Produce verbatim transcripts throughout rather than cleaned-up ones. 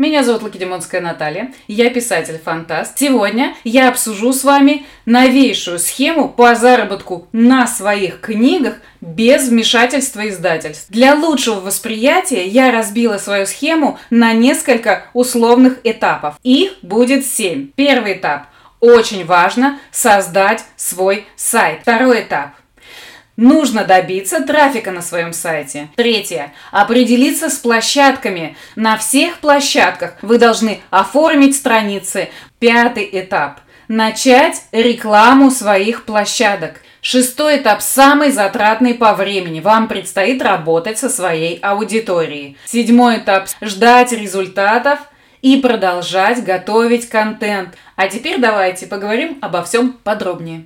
Меня зовут Лакедимонская Наталья, я писатель-фантаст. Сегодня я обсужу с вами новейшую схему по заработку на своих книгах без вмешательства издательств. Для лучшего восприятия я разбила свою схему на несколько условных этапов. Их будет семь. Первый этап. Очень важно создать свой сайт. Второй этап. Нужно добиться трафика на своем сайте. Третье. Определиться с площадками. На всех площадках вы должны оформить страницы. Пятый этап. Начать рекламу своих площадок. Шестой этап самый затратный по времени. Вам предстоит работать со своей аудиторией. Седьмой этап. Ждать результатов и продолжать готовить контент. А теперь давайте поговорим обо всем подробнее.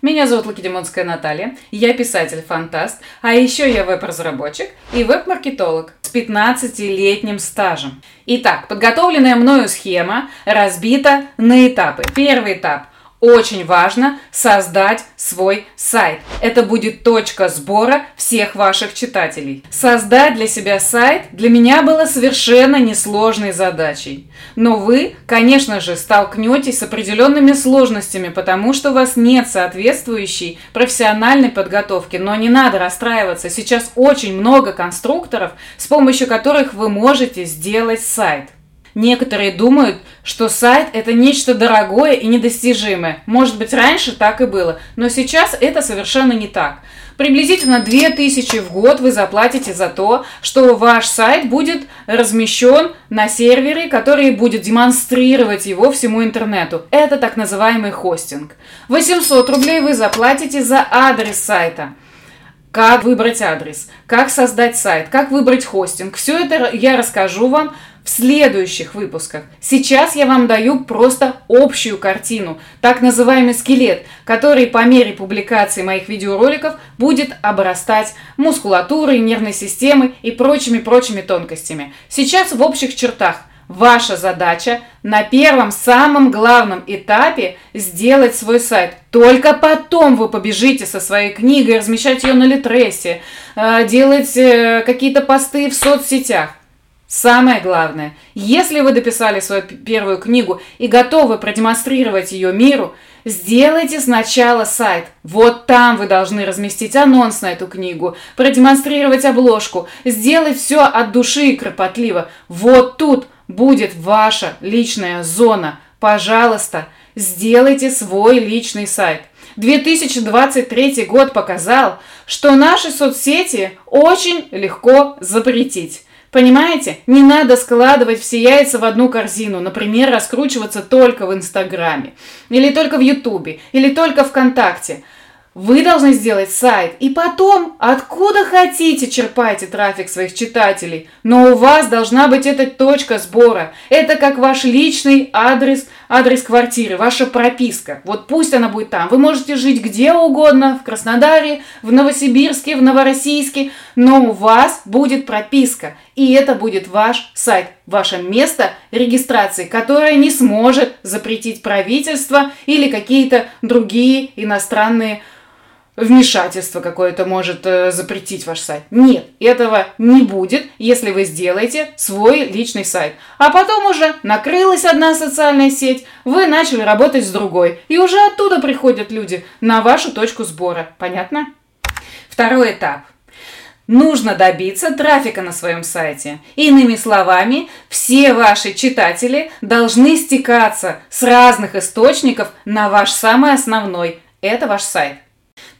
Меня зовут Лакедимонская Наталья, я писатель-фантаст, а еще я веб-разработчик и веб-маркетолог с пятнадцатилетним стажем. Итак, подготовленная мною схема разбита на этапы. Первый этап. Очень важно создать свой сайт. Это будет точка сбора всех ваших читателей. Создать для себя сайт для меня было совершенно несложной задачей. Но вы, конечно же, столкнетесь с определенными сложностями, потому что у вас нет соответствующей профессиональной подготовки. Но не надо расстраиваться. Сейчас очень много конструкторов, с помощью которых вы можете сделать сайт. Некоторые думают, что сайт – это нечто дорогое и недостижимое. Может быть, раньше так и было, но сейчас это совершенно не так. Приблизительно две тысячи в год вы заплатите за то, что ваш сайт будет размещен на сервере, который будет демонстрировать его всему интернету. Это так называемый хостинг. восемьсот рублей вы заплатите за адрес сайта. Как выбрать адрес, как создать сайт, как выбрать хостинг. Все это я расскажу вам в следующих выпусках. Сейчас я вам даю просто общую картину, так называемый скелет, который по мере публикации моих видеороликов будет обрастать мускулатурой, нервной системой и прочими-прочими тонкостями. Сейчас в общих чертах ваша задача на первом, самом главном этапе сделать свой сайт. Только потом вы побежите со своей книгой, размещать ее на Литресе, делать какие-то посты в соцсетях. Самое главное, если вы дописали свою первую книгу и готовы продемонстрировать ее миру, сделайте сначала сайт. Вот там вы должны разместить анонс на эту книгу, продемонстрировать обложку, сделать все от души и кропотливо. Вот тут будет ваша личная зона. Пожалуйста, сделайте свой личный сайт. две тысячи двадцать третий год показал, что наши соцсети очень легко запретить. Понимаете? Не надо складывать все яйца в одну корзину. Например, раскручиваться только в Инстаграме, или только в Ютубе, или только ВКонтакте. Вы должны сделать сайт. И потом, откуда хотите, черпайте трафик своих читателей. Но у вас должна быть эта точка сбора. Это как ваш личный адрес, адрес квартиры, ваша прописка. Вот пусть она будет там. Вы можете жить где угодно, в Краснодаре, в Новосибирске, в Новороссийске. Но у вас будет прописка. И это будет ваш сайт, ваше место регистрации, которое не сможет запретить правительство или какие-то другие иностранные вмешательство какое-то может э, запретить ваш сайт. Нет, этого не будет, если вы сделаете свой личный сайт. А потом уже накрылась одна социальная сеть, вы начали работать с другой. И уже оттуда приходят люди на вашу точку сбора. Понятно? Второй этап. Нужно добиться трафика на своем сайте. Иными словами, все ваши читатели должны стекаться с разных источников на ваш самый основной. Это ваш сайт.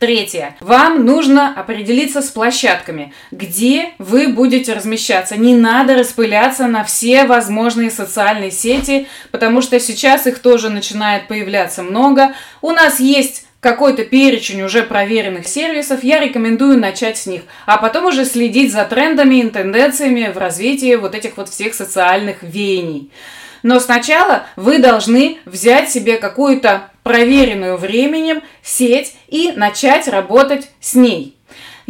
Третье. Вам нужно определиться с площадками, где вы будете размещаться. Не надо распыляться на все возможные социальные сети, потому что сейчас их тоже начинает появляться много. У нас есть какой-то перечень уже проверенных сервисов. Я рекомендую начать с них, а потом уже следить за трендами и тенденциями в развитии вот этих вот всех социальных веяний. Но сначала вы должны взять себе какую-то проверенную временем сеть и начать работать с ней.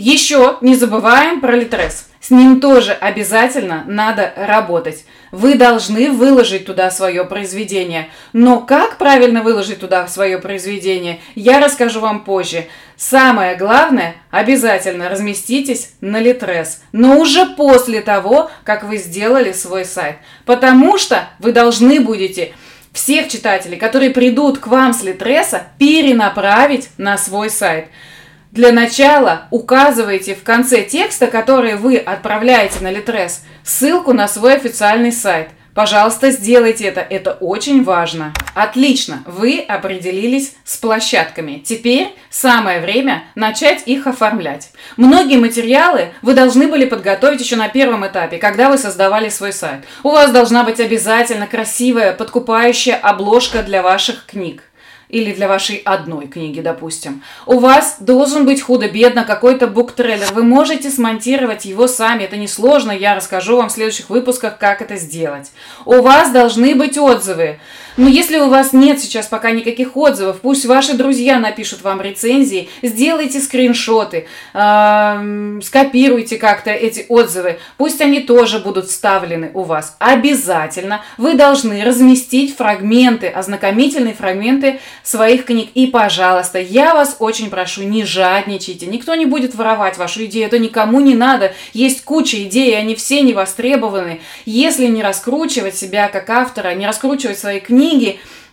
Еще не забываем про Литрес. С ним тоже обязательно надо работать. Вы должны выложить туда свое произведение. Но как правильно выложить туда свое произведение, я расскажу вам позже. Самое главное, обязательно разместитесь на Литрес, но уже после того, как вы сделали свой сайт. Потому что вы должны будете всех читателей, которые придут к вам с Литреса, перенаправить на свой сайт. Для начала указывайте в конце текста, который вы отправляете на Литрес, ссылку на свой официальный сайт. Пожалуйста, сделайте это, это очень важно. Отлично, вы определились с площадками. Теперь самое время начать их оформлять. Многие материалы вы должны были подготовить еще на первом этапе, когда вы создавали свой сайт. У вас должна быть обязательно красивая, подкупающая обложка для ваших книг. Или для вашей одной книги, допустим. У вас должен быть худо-бедно какой-то буктрейлер. Вы можете смонтировать его сами. Это несложно. Я расскажу вам в следующих выпусках, как это сделать. У вас должны быть отзывы. Но если у вас нет сейчас пока никаких отзывов, пусть ваши друзья напишут вам рецензии, сделайте скриншоты, э-м, скопируйте как-то эти отзывы. Пусть они тоже будут вставлены у вас. Обязательно вы должны разместить фрагменты, ознакомительные фрагменты своих книг. И, пожалуйста, я вас очень прошу, не жадничайте. Никто не будет воровать вашу идею, это никому не надо. Есть куча идей, и они все не востребованы. Если не раскручивать себя как автора, не раскручивать свои книги,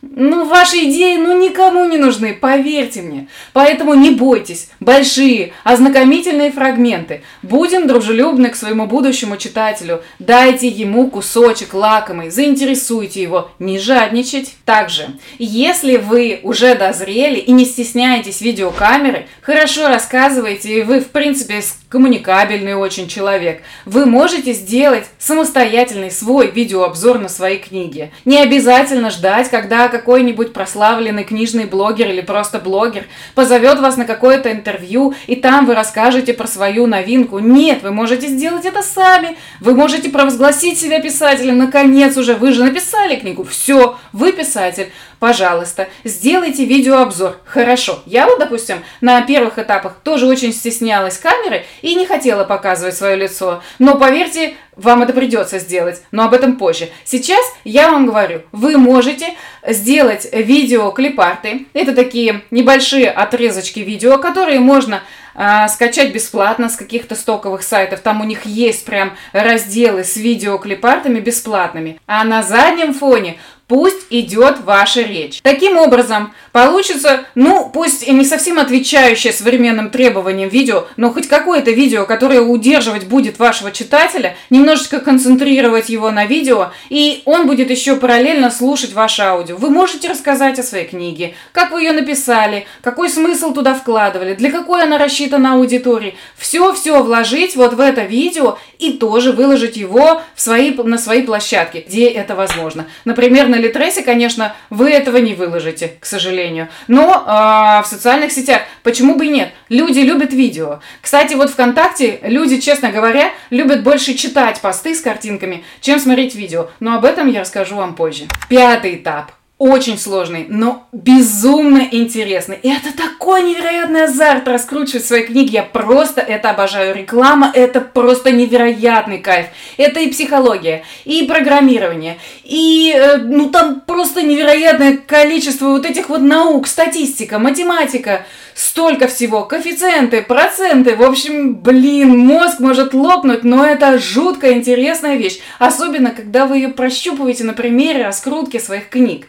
ну, ваши идеи, ну, никому не нужны, поверьте мне. Поэтому не бойтесь. Большие, ознакомительные фрагменты. Будем дружелюбны к своему будущему читателю. Дайте ему кусочек лакомый, заинтересуйте его, не жадничать. Также, если вы уже дозрели и не стесняетесь видеокамеры, хорошо рассказываете, и вы, в принципе, коммуникабельный очень человек, вы можете сделать самостоятельный свой видеообзор на свои книги. Не обязательно ждать, когда какой-нибудь прославленный книжный блогер или просто блогер позовет вас на какое-то интервью, и там вы расскажете про свою новинку. Нет, вы можете сделать это сами. Вы можете провозгласить себя писателем. Наконец уже, вы же написали книгу. Все, вы писатель. Пожалуйста, сделайте видеообзор. Хорошо. Я вот, допустим, на первых этапах тоже очень стеснялась камеры и не хотела показывать свое лицо. Но поверьте, вам это придется сделать, но об этом позже. Сейчас я вам говорю, вы можете сделать видеоклипарты. Это такие небольшие отрезочки видео, которые можно э, скачать бесплатно с каких-то стоковых сайтов. Там у них есть прям разделы с видеоклипартами бесплатными. А на заднем фоне пусть идет ваша речь. Таким образом, получится, ну, пусть не совсем отвечающее современным требованиям видео, но хоть какое-то видео, которое удерживать будет вашего читателя, немножечко концентрировать его на видео, и он будет еще параллельно слушать ваше аудио. Вы можете рассказать о своей книге, как вы ее написали, какой смысл туда вкладывали, для какой она рассчитана аудитории. Все-все вложить вот в это видео и тоже выложить его в свои, на свои площадки, где это возможно. Например, на Литресе, конечно, вы этого не выложите, к сожалению. Но э, в социальных сетях почему бы и нет? Люди любят видео. Кстати, вот ВКонтакте люди, честно говоря, любят больше читать посты с картинками, чем смотреть видео. Но об этом я расскажу вам позже. Пятый этап. Очень сложный, но безумно интересный. И это такой невероятный азарт раскручивать свои книги. Я просто это обожаю. Реклама – это просто невероятный кайф. Это и психология, и программирование, и, ну, там просто невероятное количество вот этих вот наук, статистика, математика, столько всего, коэффициенты, проценты. В общем, блин, мозг может лопнуть, но это жутко интересная вещь. Особенно, когда вы ее прощупываете на примере раскрутки своих книг.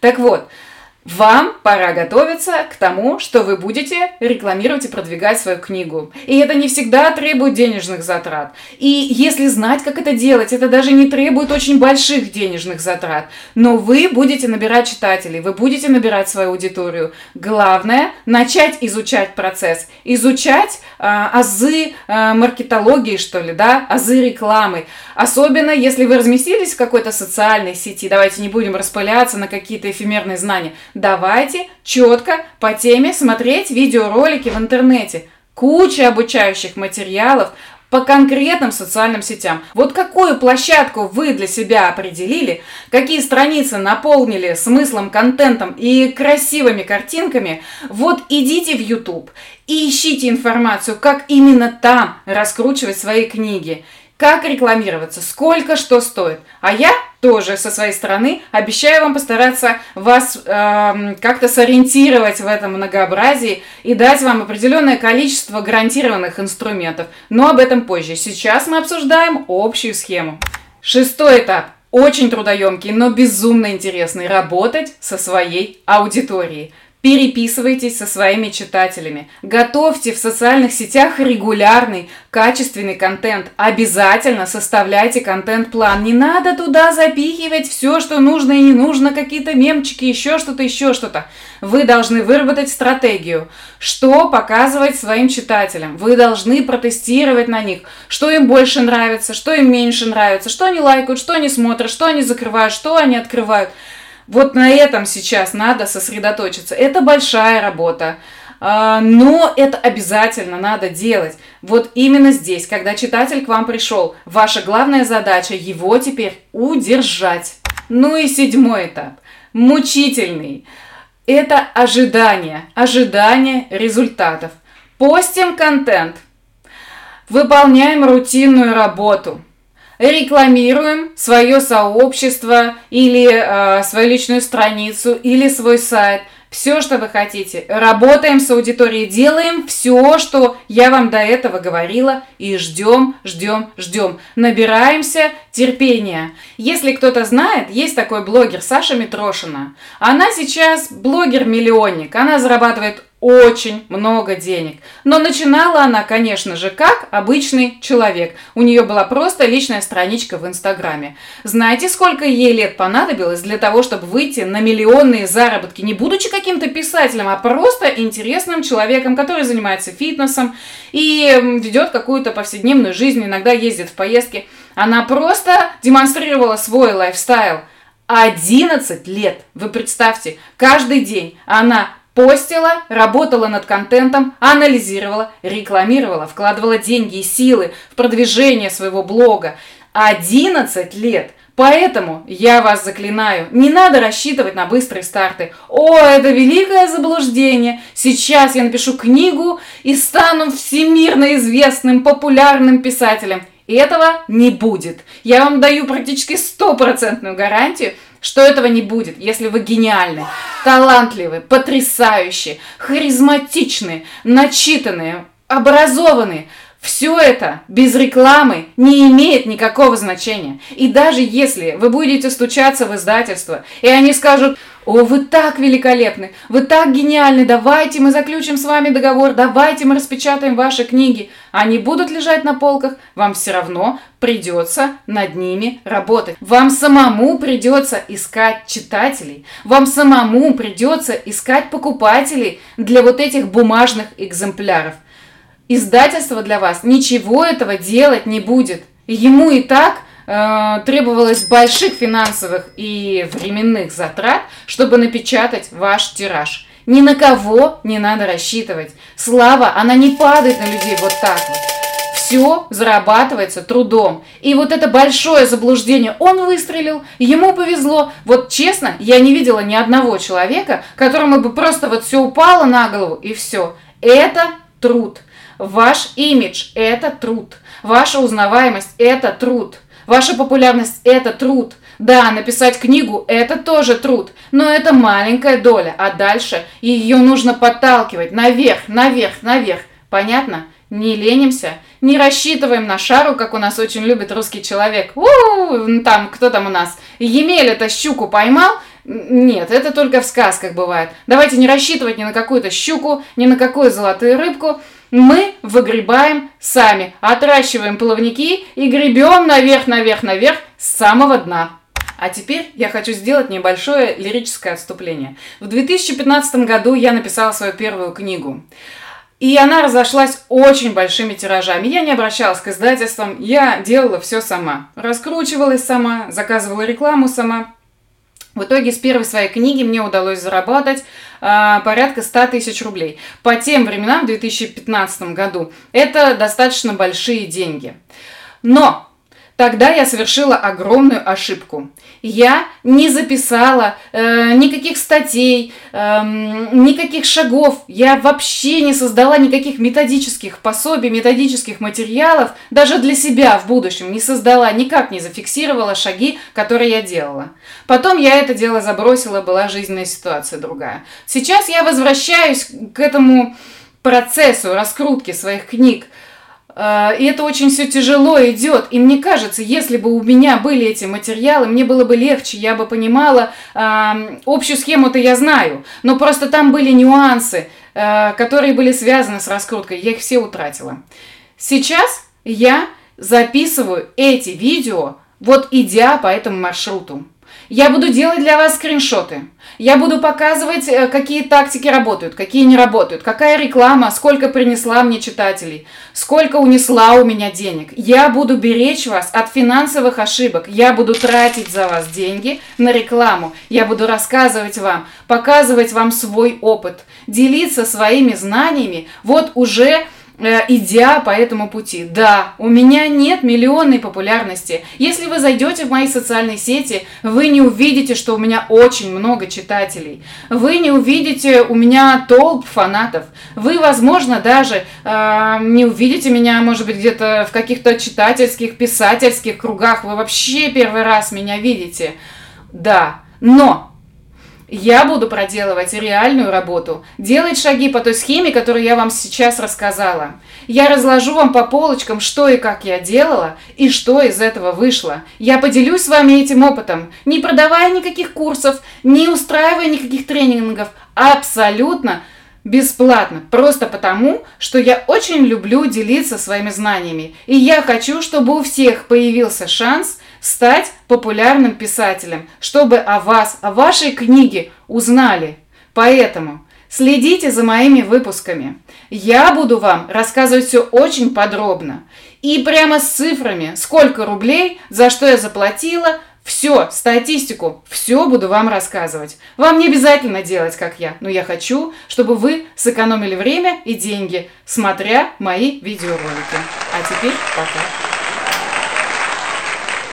Так вот, вам пора готовиться к тому, что вы будете рекламировать и продвигать свою книгу. И это не всегда требует денежных затрат. И если знать, как это делать, это даже не требует очень больших денежных затрат. Но вы будете набирать читателей, вы будете набирать свою аудиторию. Главное – начать изучать процесс, изучать э, азы э, маркетологии, что ли, да, азы рекламы. Особенно, если вы разместились в какой-то социальной сети, давайте не будем распыляться на какие-то эфемерные знания. Давайте четко по теме смотреть видеоролики в интернете. Куча обучающих материалов по конкретным социальным сетям. Вот какую площадку вы для себя определили, какие страницы наполнили смыслом, контентом и красивыми картинками, вот идите в YouTube и ищите информацию, как именно там раскручивать свои книги, как рекламироваться, сколько что стоит. А я тоже со своей стороны обещаю вам постараться вас э, как-то сориентировать в этом многообразии и дать вам определенное количество гарантированных инструментов. Но об этом позже. Сейчас мы обсуждаем общую схему. Шестой этап. Очень трудоемкий, но безумно интересный. Работать со своей аудиторией. Переписывайтесь со своими читателями, готовьте в социальных сетях регулярный, качественный контент, обязательно составляйте контент-план, не надо туда запихивать все, что нужно и не нужно, какие-то мемчики, еще что-то, еще что-то. Вы должны выработать стратегию, что показывать своим читателям, вы должны протестировать на них, что им больше нравится, что им меньше нравится, что они лайкают, что они смотрят, что они закрывают, что они открывают. Вот на этом сейчас надо сосредоточиться. Это большая работа, но это обязательно надо делать. Вот именно здесь, когда читатель к вам пришел, ваша главная задача его теперь удержать. Ну и седьмой этап, мучительный. Это ожидание, ожидание результатов. Постим контент, выполняем рутинную работу. Рекламируем свое сообщество или э, свою личную страницу или свой сайт. Все, что вы хотите. Работаем с аудиторией, делаем все, что я вам до этого говорила, и ждем, ждем, ждем. Набираемся терпения. Если кто-то знает, есть такой блогер Саша Митрошина. Она сейчас блогер-миллионник, она зарабатывает очень много денег. Но начинала она, конечно же, как обычный человек. У нее была просто личная страничка в Инстаграме. Знаете, сколько ей лет понадобилось для того, чтобы выйти на миллионные заработки, не будучи каким-то писателем, а просто интересным человеком, который занимается фитнесом и ведет какую-то повседневную жизнь, иногда ездит в поездки. Она просто демонстрировала свой лайфстайл. одиннадцать лет, вы представьте, каждый день она постила, работала над контентом, анализировала, рекламировала, вкладывала деньги и силы в продвижение своего блога. одиннадцать лет. Поэтому я вас заклинаю, не надо рассчитывать на быстрые старты. О, это великое заблуждение. Сейчас я напишу книгу и стану всемирно известным, популярным писателем. И этого не будет. Я вам даю практически стопроцентную гарантию, что этого не будет, если вы гениальны, талантливы, потрясающие, харизматичные, начитанные, образованные. Все это без рекламы не имеет никакого значения. И даже если вы будете стучаться в издательство, и они скажут: «О, вы так великолепны, вы так гениальны, давайте мы заключим с вами договор, давайте мы распечатаем ваши книги», они будут лежать на полках, вам все равно придется над ними работать. Вам самому придется искать читателей, вам самому придется искать покупателей для вот этих бумажных экземпляров. Издательство для вас ничего этого делать не будет. Ему и так э, требовалось больших финансовых и временных затрат, чтобы напечатать ваш тираж. Ни на кого не надо рассчитывать. Слава, она не падает на людей вот так вот. Все зарабатывается трудом. И вот это большое заблуждение. Он выстрелил, ему повезло. Вот честно, я не видела ни одного человека, которому бы просто вот все упало на голову и все. Это труд. Ваш имидж – это труд. Ваша узнаваемость – это труд. Ваша популярность – это труд. Да, написать книгу – это тоже труд, но это маленькая доля, а дальше ее нужно подталкивать наверх, наверх, наверх. Понятно? Не ленимся, не рассчитываем на шару, как у нас очень любит русский человек. У-у-у, там, кто там у нас? Емеля-то щуку поймал? Нет, это только в сказках бывает. Давайте не рассчитывать ни на какую-то щуку, ни на какую золотую рыбку. Мы выгребаем сами, отращиваем плавники и гребем наверх, наверх, наверх с самого дна. А теперь я хочу сделать небольшое лирическое отступление. В две тысячи пятнадцатом году я написала свою первую книгу. И она разошлась очень большими тиражами. Я не обращалась к издательствам, я делала все сама. Раскручивалась сама, заказывала рекламу сама. В итоге с первой своей книги мне удалось заработать э, порядка ста тысяч рублей. По тем временам, в две тысячи пятнадцатом году, это достаточно большие деньги. Но тогда я совершила огромную ошибку. Я не записала э, никаких статей, э, никаких шагов. Я вообще не создала никаких методических пособий, методических материалов. Даже для себя в будущем не создала, никак не зафиксировала шаги, которые я делала. Потом я это дело забросила, была жизненная ситуация другая. Сейчас я возвращаюсь к этому процессу раскрутки своих книг. И это очень все тяжело идет. И мне кажется, если бы у меня были эти материалы, мне было бы легче, я бы понимала. Э, общую схему-то я знаю, но просто там были нюансы, э, которые были связаны с раскруткой. Я их все утратила. Сейчас я записываю эти видео, вот идя по этому маршруту. Я буду делать для вас скриншоты. Я буду показывать, какие тактики работают, какие не работают, какая реклама, сколько принесла мне читателей, сколько унесла у меня денег. Я буду беречь вас от финансовых ошибок. Я буду тратить за вас деньги на рекламу. Я буду рассказывать вам, показывать вам свой опыт, делиться своими знаниями. Вот уже идя по этому пути. Да, у меня нет миллионной популярности. Если вы зайдете в мои социальные сети, вы не увидите, что у меня очень много читателей. Вы не увидите у меня толп фанатов. Вы, возможно, даже э, не увидите меня, может быть, где-то в каких-то читательских, писательских кругах. Вы вообще первый раз меня видите. Да, но я буду проделывать реальную работу, делать шаги по той схеме, которую я вам сейчас рассказала. Я разложу вам по полочкам, что и как я делала, и что из этого вышло. Я поделюсь с вами этим опытом, не продавая никаких курсов, не устраивая никаких тренингов, абсолютно бесплатно, просто потому, что я очень люблю делиться своими знаниями. И я хочу, чтобы у всех появился шанс стать популярным писателем, чтобы о вас, о вашей книге узнали. Поэтому следите за моими выпусками. Я буду вам рассказывать все очень подробно. И прямо с цифрами, сколько рублей, за что я заплатила, все, статистику, все буду вам рассказывать. Вам не обязательно делать, как я, но я хочу, чтобы вы сэкономили время и деньги, смотря мои видеоролики. А теперь пока.